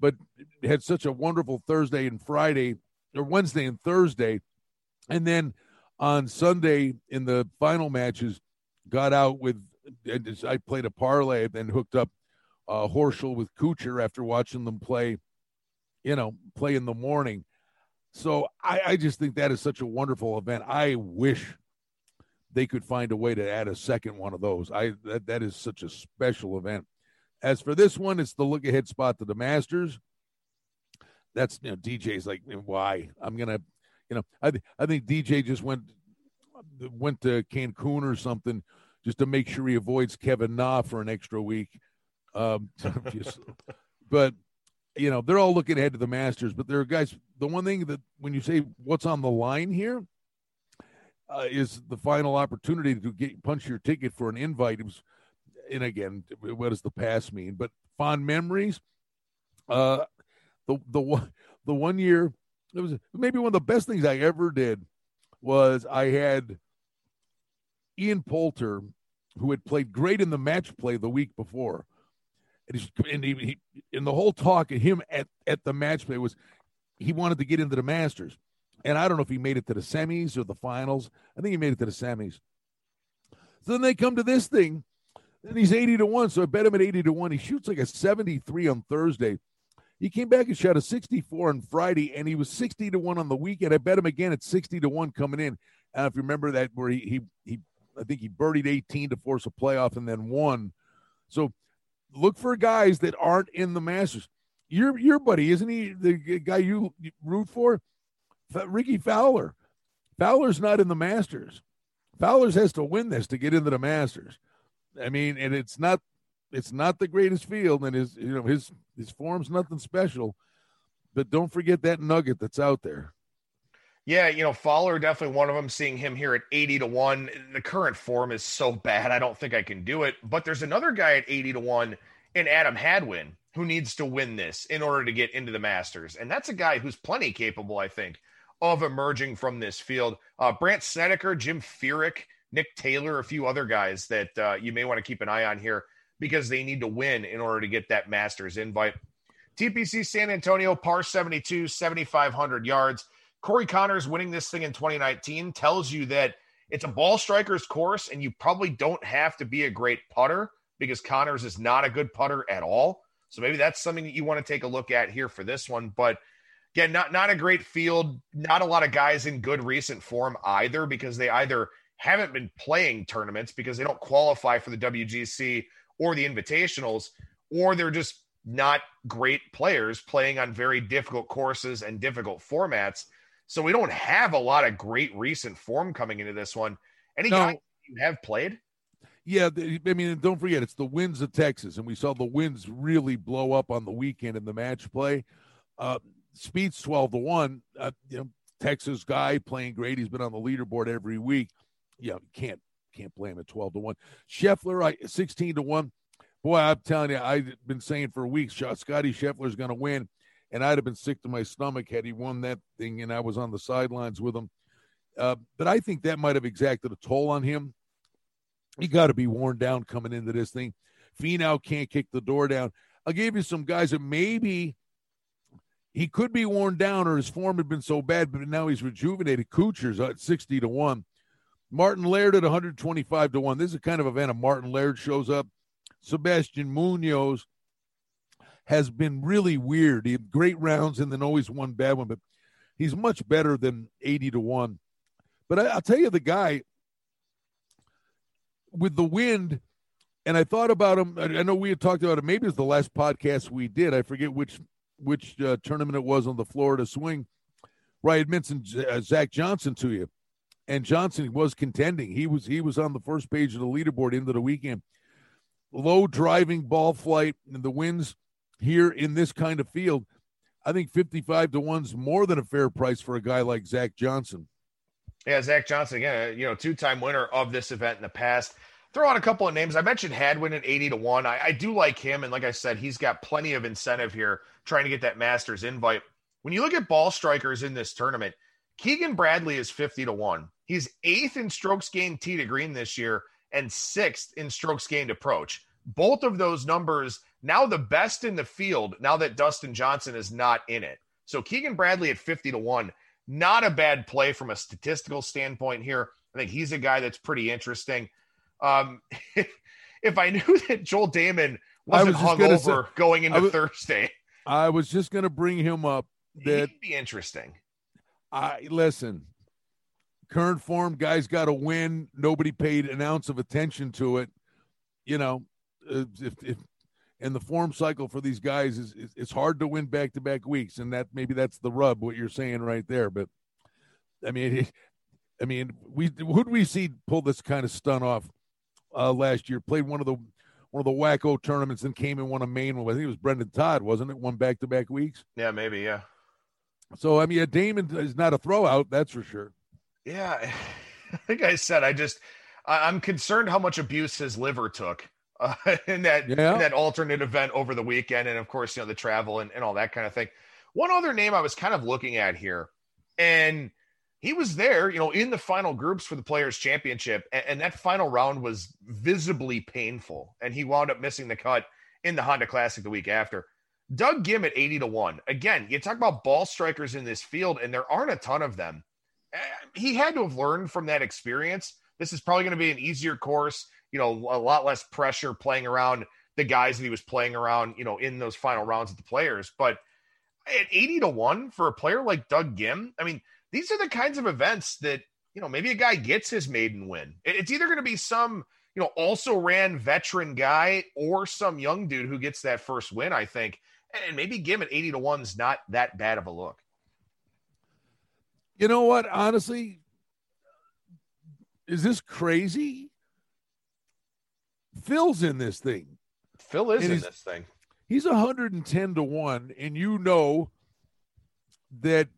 but had such a wonderful Thursday and Friday, or Wednesday and Thursday. And then on Sunday in the final matches, got out with, and I played a parlay, then hooked up uh, Horschel with Kuchar after watching them play, you know, play in the morning. So I, I just think that is such a wonderful event. I wish they could find a way to add a second one of those. I that, that is such a special event. As for this one, it's the look-ahead spot to the Masters. That's, you know, D J's like, why? I'm going to, you know, I I think D J just went went to Cancun or something just to make sure he avoids Kevin Na for an extra week. Um, just, but you know, they're all looking ahead to the Masters, but there are guys, the one thing that when you say what's on the line here uh, is the final opportunity to get punch your ticket for an invite. It was, and again, what does the past mean? But fond memories, uh, the, the one, the one year, it was maybe one of the best things I ever did was I had Ian Poulter, who had played great in the match play the week before. And, he's, and he, he, and the whole talk of him at, at the match play was he wanted to get into the Masters. And I don't know if he made it to the semis or the finals. I think he made it to the semis. So then they come to this thing, and he's eighty to one. So I bet him at eighty to one. He shoots like a seventy-three on Thursday. He came back and shot a sixty-four on Friday, and he was sixty to one on the weekend. I bet him again at sixty to one coming in. I don't know if you remember that, where he, he, he, I think he birdied eighteen to force a playoff and then won. So, look for guys that aren't in the Masters. Your your buddy, isn't he the guy you root for? Ricky Fowler. Fowler's not in the Masters. Fowler's has to win this to get into the Masters. I mean, and it's not it's not the greatest field, and his you know his his form's nothing special. But don't forget that nugget that's out there. Yeah, you know, Fowler, definitely one of them, seeing him here at eighty to one. The current form is so bad, I don't think I can do it. But there's another guy at eighty to one in Adam Hadwin who needs to win this in order to get into the Masters. And that's a guy who's plenty capable, I think, of emerging from this field. Uh, Brant Snedeker, Jim Furyk, Nick Taylor, a few other guys that uh, you may want to keep an eye on here because they need to win in order to get that Masters invite. T P C San Antonio, par seventy-two, seventy-five hundred yards. Corey Connors winning this thing in twenty nineteen tells you that it's a ball striker's course, and you probably don't have to be a great putter because Connors is not a good putter at all. So maybe that's something that you want to take a look at here for this one. But again, not, not a great field, not a lot of guys in good recent form either because they either haven't been playing tournaments because they don't qualify for the W G C or the Invitationals, or they're just not great players playing on very difficult courses and difficult formats. So we don't have a lot of great recent form coming into this one. Any no. guys you have played? Yeah, I mean, don't forget, it's the winds of Texas, and we saw the winds really blow up on the weekend in the match play. Uh, Speed's twelve to one. Uh, you know, Texas guy playing great. He's been on the leaderboard every week. Yeah, you can't can't play him at twelve to one. Scheffler, I sixteen to one. Boy, I'm telling you, I've been saying for weeks, Scotty Scheffler's going to win. And I'd have been sick to my stomach had he won that thing, and I was on the sidelines with him. Uh, but I think that might have exacted a toll on him. He got to be worn down coming into this thing. Finau can't kick the door down. I gave you some guys that maybe he could be worn down or his form had been so bad, but now he's rejuvenated. Kuchar's at sixty to one. Martin Laird at one twenty-five to one. This is a kind of event of Martin Laird shows up. Sebastian Munoz has been really weird. He had great rounds and then always one bad one, but he's much better than eighty to one. But I, I'll tell you, the guy with the wind, and I thought about him, I, I know we had talked about him, maybe it was the last podcast we did. I forget which which uh, tournament it was on the Florida swing, where I had mentioned uh, Zach Johnson to you. And Johnson was contending. He was, he was on the first page of the leaderboard into the weekend. Low driving ball flight and the winds here in this kind of field, I think fifty-five to one's more than a fair price for a guy like Zach Johnson. Yeah, Zach Johnson, again, you know, two-time winner of this event in the past. Throw out a couple of names. I mentioned Hadwin at eighty to one. I, I do like him, and like I said, he's got plenty of incentive here trying to get that Masters invite. When you look at ball strikers in this tournament, Keegan Bradley is fifty to one. He's eighth in strokes gained tee to green this year and sixth in strokes gained approach. Both of those numbers now the best in the field now that Dustin Johnson is not in it. So Keegan Bradley at fifty to one, not a bad play from a statistical standpoint here. I think he's a guy that's pretty interesting. Um, if, if I knew that Joel Damon wasn't was hungover going into I was, Thursday. I was just going to bring him up. That he'd be interesting. I listen, current form, guys got to win. Nobody paid an ounce of attention to it. You know, if, if and the form cycle for these guys is, is it's hard to win back-to-back weeks, and that maybe that's the rub, what you're saying right there. But I mean, I mean, we who'd we see pull this kind of stunt off uh, last year? Played one of the one of the wacko tournaments, and came and won a main one. I think it was Brendan Todd, wasn't it? Won back-to-back weeks. Yeah, maybe. Yeah. So I mean, a Damon is not a throwout, that's for sure. Yeah, I think I said I just I'm concerned how much abuse his liver took. Uh, in that yeah. in that alternate event over the weekend, and of course, you know, the travel and, and all that kind of thing. One other name I was kind of looking at here, and he was there, you know, in the final groups for the Players' Championship, and, and that final round was visibly painful, and he wound up missing the cut in the Honda Classic the week after. Doug Gim at eighty to one. Again, you talk about ball strikers in this field, and there aren't a ton of them. He had to have learned from that experience. This is probably going to be an easier course. You know, a lot less pressure playing around the guys that he was playing around, you know, in those final rounds of the Players. But at eighty to one for a player like Doug Gim, I mean, these are the kinds of events that, you know, maybe a guy gets his maiden win. It's either going to be some, you know, also ran veteran guy or some young dude who gets that first win, I think. And maybe Gim at eighty to one is not that bad of a look. You know what? Honestly, is this crazy? Phil's in this thing. Phil is in this thing. He's one hundred ten to one, and you know that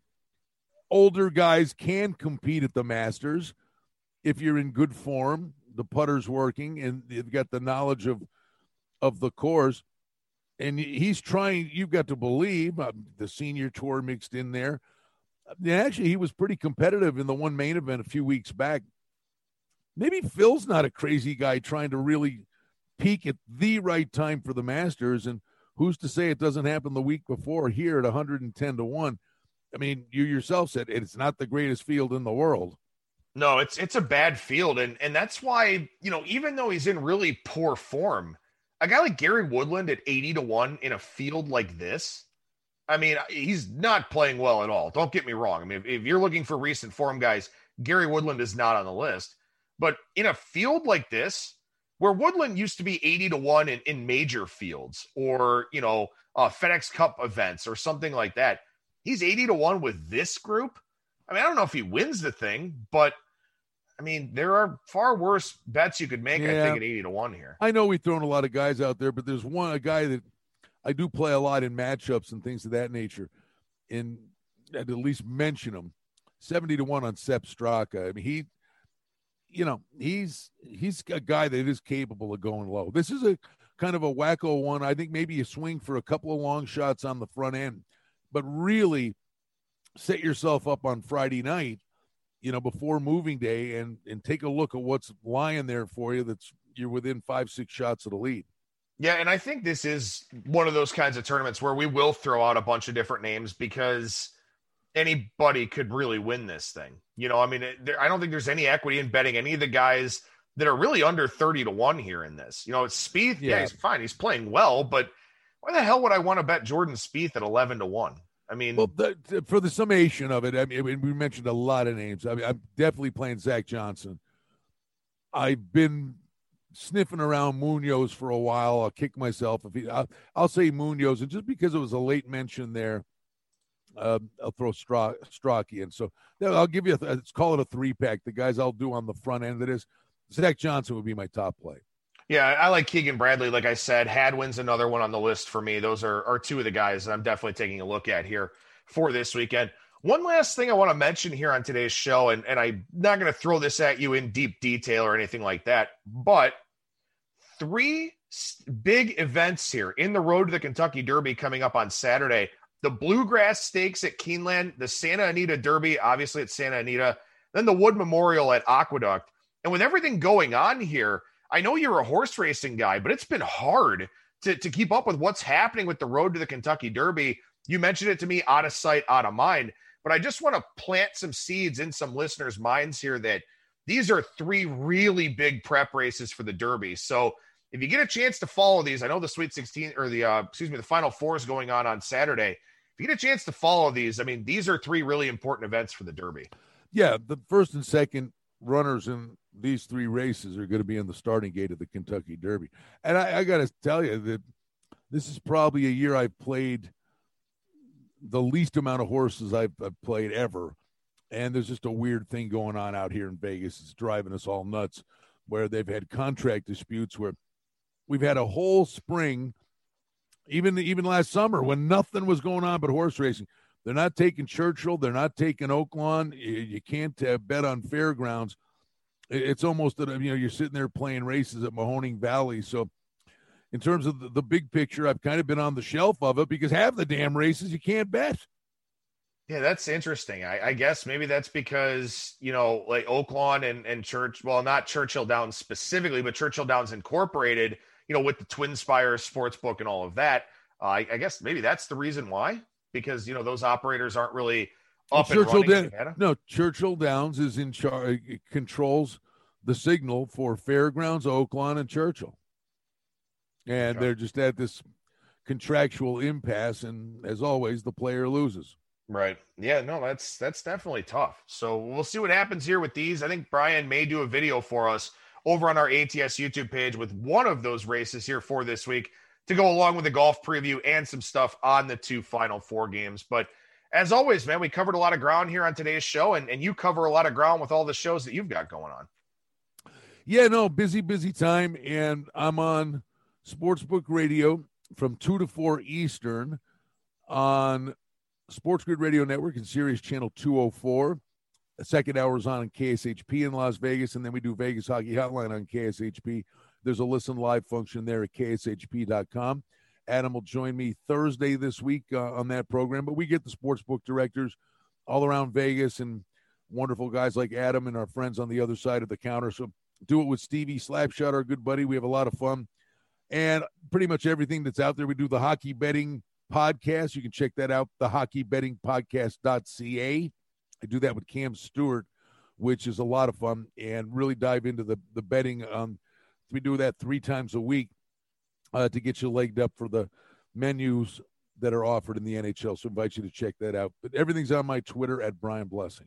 older guys can compete at the Masters if you're in good form, the putter's working, and you've got the knowledge of of the course. And he's trying, you've got to believe, uh, the senior tour mixed in there. Actually, he was pretty competitive in the one main event a few weeks back. Maybe Phil's not a crazy guy trying to really peak at the right time for the Masters, and who's to say it doesn't happen the week before here at one hundred ten to one. I mean, you yourself said it's not the greatest field in the world. No, it's it's a bad field, and and that's why, you know, even though he's in really poor form, a guy like Gary Woodland at eighty to one in a field like this, I mean, he's not playing well at all. Don't get me wrong. I mean, if, if you're looking for recent form guys, Gary Woodland is not on the list. But in a field like this, where Woodland used to be eighty to one in, in major fields or, you know, uh, FedEx Cup events or something like that, he's eighty to one with this group. I mean, I don't know if he wins the thing, but I mean, there are far worse bets you could make, yeah. I think, at eighty to one here. I know we've thrown a lot of guys out there, but there's one a guy that I do play a lot in matchups and things of that nature, and I'd at least mention him. seventy to one on Sepp Straka. I mean, he, you know, he's he's a guy that is capable of going low. This is a kind of a wacko one. I think maybe you swing for a couple of long shots on the front end, but really set yourself up on Friday night, you know, before moving day, and and take a look at what's lying there for you. That's you're within five, six shots of the lead. Yeah, and I think this is one of those kinds of tournaments where we will throw out a bunch of different names because anybody could really win this thing. You know, I mean, it, there, I don't think there's any equity in betting any of the guys that are really under thirty to one here in this. You know, it's Spieth. Yeah, yeah, he's fine. He's playing well, but why the hell would I want to bet Jordan Spieth at eleven to one? I mean, well, the, the, for the summation of it, I mean, we mentioned a lot of names. I mean, I'm definitely playing Zach Johnson. I've been sniffing around Munoz for a while. I'll kick myself if he, I'll, I'll say Munoz, and just because it was a late mention there, uh, I'll throw Stra- Strachey in. So I'll give you, a, let's call it a three pack. The guys I'll do on the front end of this, Zach Johnson would be my top play. Yeah, I like Keegan Bradley. Like I said, Hadwin's another one on the list for me. Those are, are two of the guys that I'm definitely taking a look at here for this weekend. One last thing I want to mention here on today's show, and, and I'm not going to throw this at you in deep detail or anything like that, but three big events here in the road to the Kentucky Derby coming up on Saturday. The Bluegrass Stakes at Keeneland, the Santa Anita Derby, obviously at Santa Anita, then the Wood Memorial at Aqueduct. And with everything going on here, I know you're a horse racing guy, but it's been hard to, to keep up with what's happening with the road to the Kentucky Derby. You mentioned it to me, out of sight, out of mind. But I just want to plant some seeds in some listeners' minds here that these are three really big prep races for the Derby. So if you get a chance to follow these, I know the Sweet sixteen or the, uh, excuse me, the Final Four is going on on Saturday. If you get a chance to follow these, I mean, these are three really important events for the Derby. Yeah, the first and second runners in these three races are going to be in the starting gate of the Kentucky Derby. And I, I got to tell you that this is probably a year I've played the least amount of horses I've, I've played ever. And there's just a weird thing going on out here in Vegas. It's driving us all nuts, where they've had contract disputes where we've had a whole spring, even, even last summer when nothing was going on but horse racing. They're not taking Churchill. They're not taking Oaklawn. You, you can't uh, bet on fairgrounds. It's almost that, you know, you're sitting there playing races at Mahoning Valley. So in terms of the, the big picture, I've kind of been on the shelf of it because half the damn races you can't bet. Yeah, that's interesting. I, I guess maybe that's because, you know, like Oaklawn and, and Church, well, not Churchill Downs specifically, but Churchill Downs Incorporated, you know, with the TwinSpires Sportsbook and all of that. Uh, I, I guess maybe that's the reason why, because, you know, those operators aren't really up and Churchill running. Da- no, Churchill Downs is in charge, controls the signal for Fairgrounds, Oaklawn, and Churchill. And okay. They're just at this contractual impasse, and as always, the player loses. Right. Yeah, no, that's that's definitely tough. So we'll see what happens here with these. I think Brian may do a video for us over on our A T S YouTube page with one of those races here for this week to go along with the golf preview and some stuff on the two Final Four games. But as always, man, we covered a lot of ground here on today's show, and, and you cover a lot of ground with all the shows that you've got going on. Yeah, no, busy, busy time, and I'm on Sportsbook Radio from two to four Eastern on Sports Grid Radio Network and Sirius Channel two oh four. The second hour is on in K S H P in Las Vegas, and then we do Vegas Hockey Hotline on K S H P. There's a listen live function there at K S H P dot com. Adam will join me Thursday this week uh, on that program, but we get the sportsbook directors all around Vegas and wonderful guys like Adam and our friends on the other side of the counter. So do it with Stevie Slapshot, our good buddy. We have a lot of fun. And pretty much everything that's out there, we do the Hockey Betting Podcast. You can check that out, the hockey betting podcast dot c a. I do that with Cam Stewart, which is a lot of fun, and really dive into the, the betting. Um, we do that three times a week uh, to get you legged up for the menus that are offered in the N H L, so I invite you to check that out. But everything's on my Twitter, at Brian Blessing.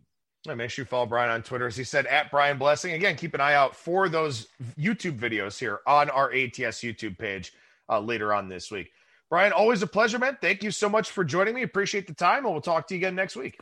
And make sure you follow Brian on Twitter, as he said, at Brian Blessing. Again, keep an eye out for those YouTube videos here on our A T S YouTube page uh, later on this week. Brian, always a pleasure, man. Thank you so much for joining me. Appreciate the time, and we'll talk to you again next week.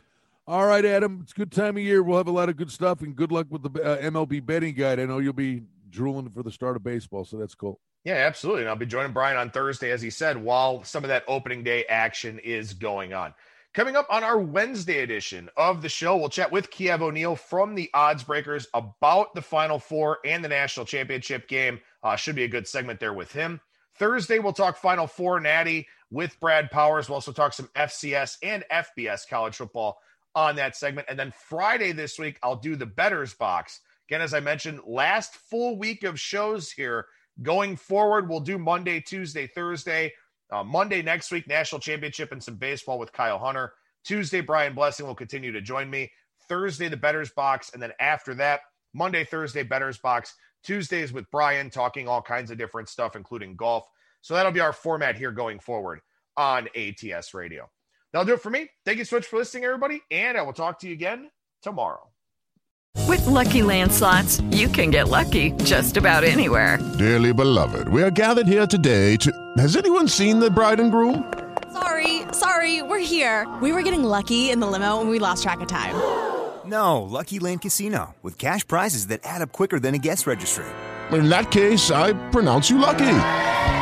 All right, Adam. It's a good time of year. We'll have a lot of good stuff, and good luck with the uh, M L B betting guide. I know you'll be drooling for the start of baseball, so that's cool. Yeah, absolutely. And I'll be joining Brian on Thursday, as he said, while some of that opening day action is going on. Coming up on our Wednesday edition of the show, we'll chat with Kiev O'Neal from the Odds Breakers about the Final Four and the national championship game. Uh, should be a good segment there with him. Thursday, we'll talk Final Four Natty with Brad Powers. We'll also talk some F C S and F B S college football on that segment. And then Friday this week, I'll do the Bettors Box. Again, as I mentioned, last full week of shows here. Going forward, we'll do Monday, Tuesday, Thursday. Uh, Monday next week, national championship and some baseball with Kyle Hunter. Tuesday, Brian Blessing will continue to join me. Thursday, the Bettors Box. And then after that, Monday, Thursday, Bettors Box. Tuesdays with Brian, talking all kinds of different stuff, including golf. So that'll be our format here going forward on A T S Radio. That'll do it for me. Thank you so much for listening, everybody, and I will talk to you again tomorrow. With Lucky Land Slots, you can get lucky just about anywhere. Dearly beloved, we are gathered here today to... Has anyone seen the bride and groom? Sorry, sorry, we're here. We were getting lucky in the limo, and we lost track of time. No, Lucky Land Casino, with cash prizes that add up quicker than a guest registry. In that case, I pronounce you lucky.